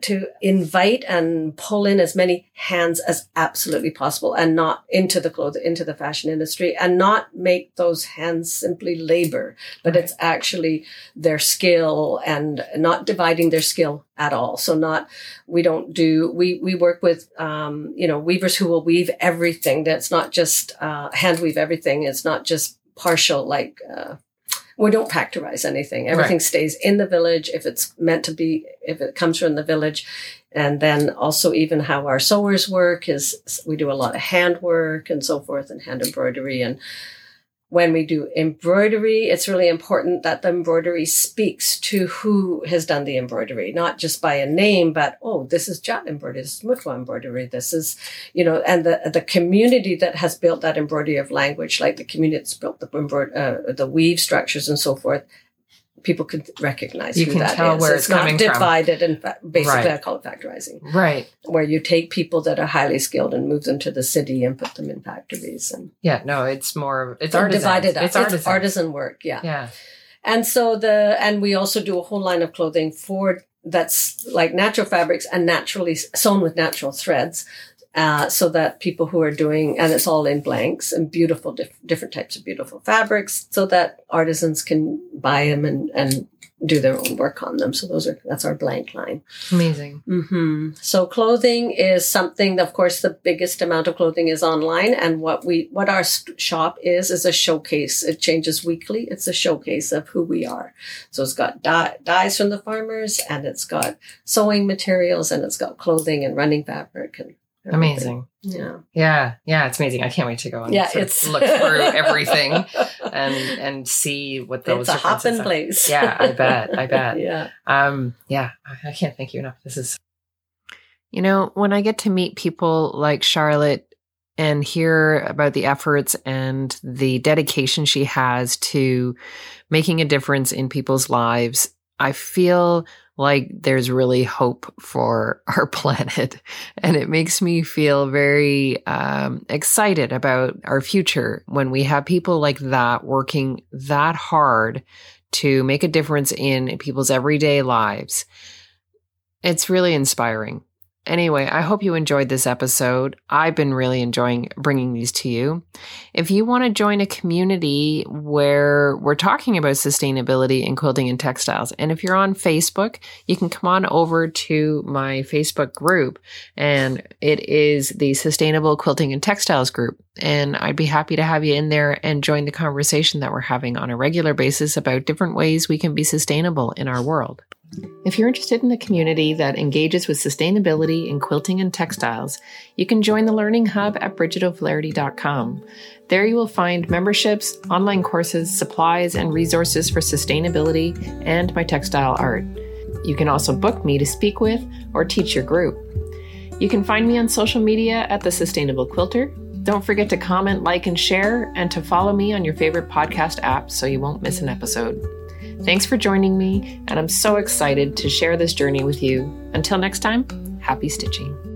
to invite and pull in as many hands as absolutely possible, and not into the clothes, into the fashion industry, and not make those hands simply labor, but it's actually their skill, and not dividing their skill at all. So we work with, weavers who will weave everything. That's not just, hand weave everything. It's not just partial, we don't factorize anything. Everything stays in the village if it's meant to be, if it comes from the village. And then also even how our sewers work is we do a lot of hand work and so forth, and hand embroidery. And when we do embroidery, it's really important that the embroidery speaks to who has done the embroidery, not just by a name, but, oh, this is Jat embroidery, this is Mutwa embroidery, this is, and the community that has built that embroidery of language, like the community that's built the weave structures and so forth, people could recognize who that is. You can tell where it's coming from. It's not divided, and basically I call it factorizing. Right. Where you take people that are highly skilled and move them to the city and put them in factories. And it's divided up. It's artisan work, yeah. And so we also do a whole line of clothing that's like natural fabrics and naturally sewn with natural threads. So that people who are doing, and it's all in blanks and beautiful, different types of beautiful fabrics, so that artisans can buy them and do their own work on them. So that's our blank line. Amazing. Mm-hmm. So clothing is something, of course, the biggest amount of clothing is online. And what our shop is a showcase. It changes weekly. It's a showcase of who we are. So it's got dyes from the farmers, and it's got sewing materials, and it's got clothing and running fabric and everything. Amazing. Yeah. It's amazing. I can't wait to go and look through everything and see what those are. It's a hopping place. Yeah, I bet. I can't thank you enough. This is, when I get to meet people like Charlotte and hear about the efforts and the dedication she has to making a difference in people's lives, I feel like there's really hope for our planet, and it makes me feel very excited about our future when we have people like that working that hard to make a difference in people's everyday lives. It's really inspiring. Anyway, I hope you enjoyed this episode. I've been really enjoying bringing these to you. If you want to join a community where we're talking about sustainability and quilting and textiles, and if you're on Facebook, you can come on over to my Facebook group, and it is the Sustainable Quilting and Textiles group. And I'd be happy to have you in there and join the conversation that we're having on a regular basis about different ways we can be sustainable in our world. If you're interested in a community that engages with sustainability in quilting and textiles, you can join the Learning Hub at bridgetoflaherty.com. There you will find memberships, online courses, supplies, and resources for sustainability and my textile art. You can also book me to speak with or teach your group. You can find me on social media at The Sustainable Quilter. Don't forget to comment, like, and share, and to follow me on your favorite podcast app so you won't miss an episode. Thanks for joining me, and I'm so excited to share this journey with you. Until next time, happy stitching.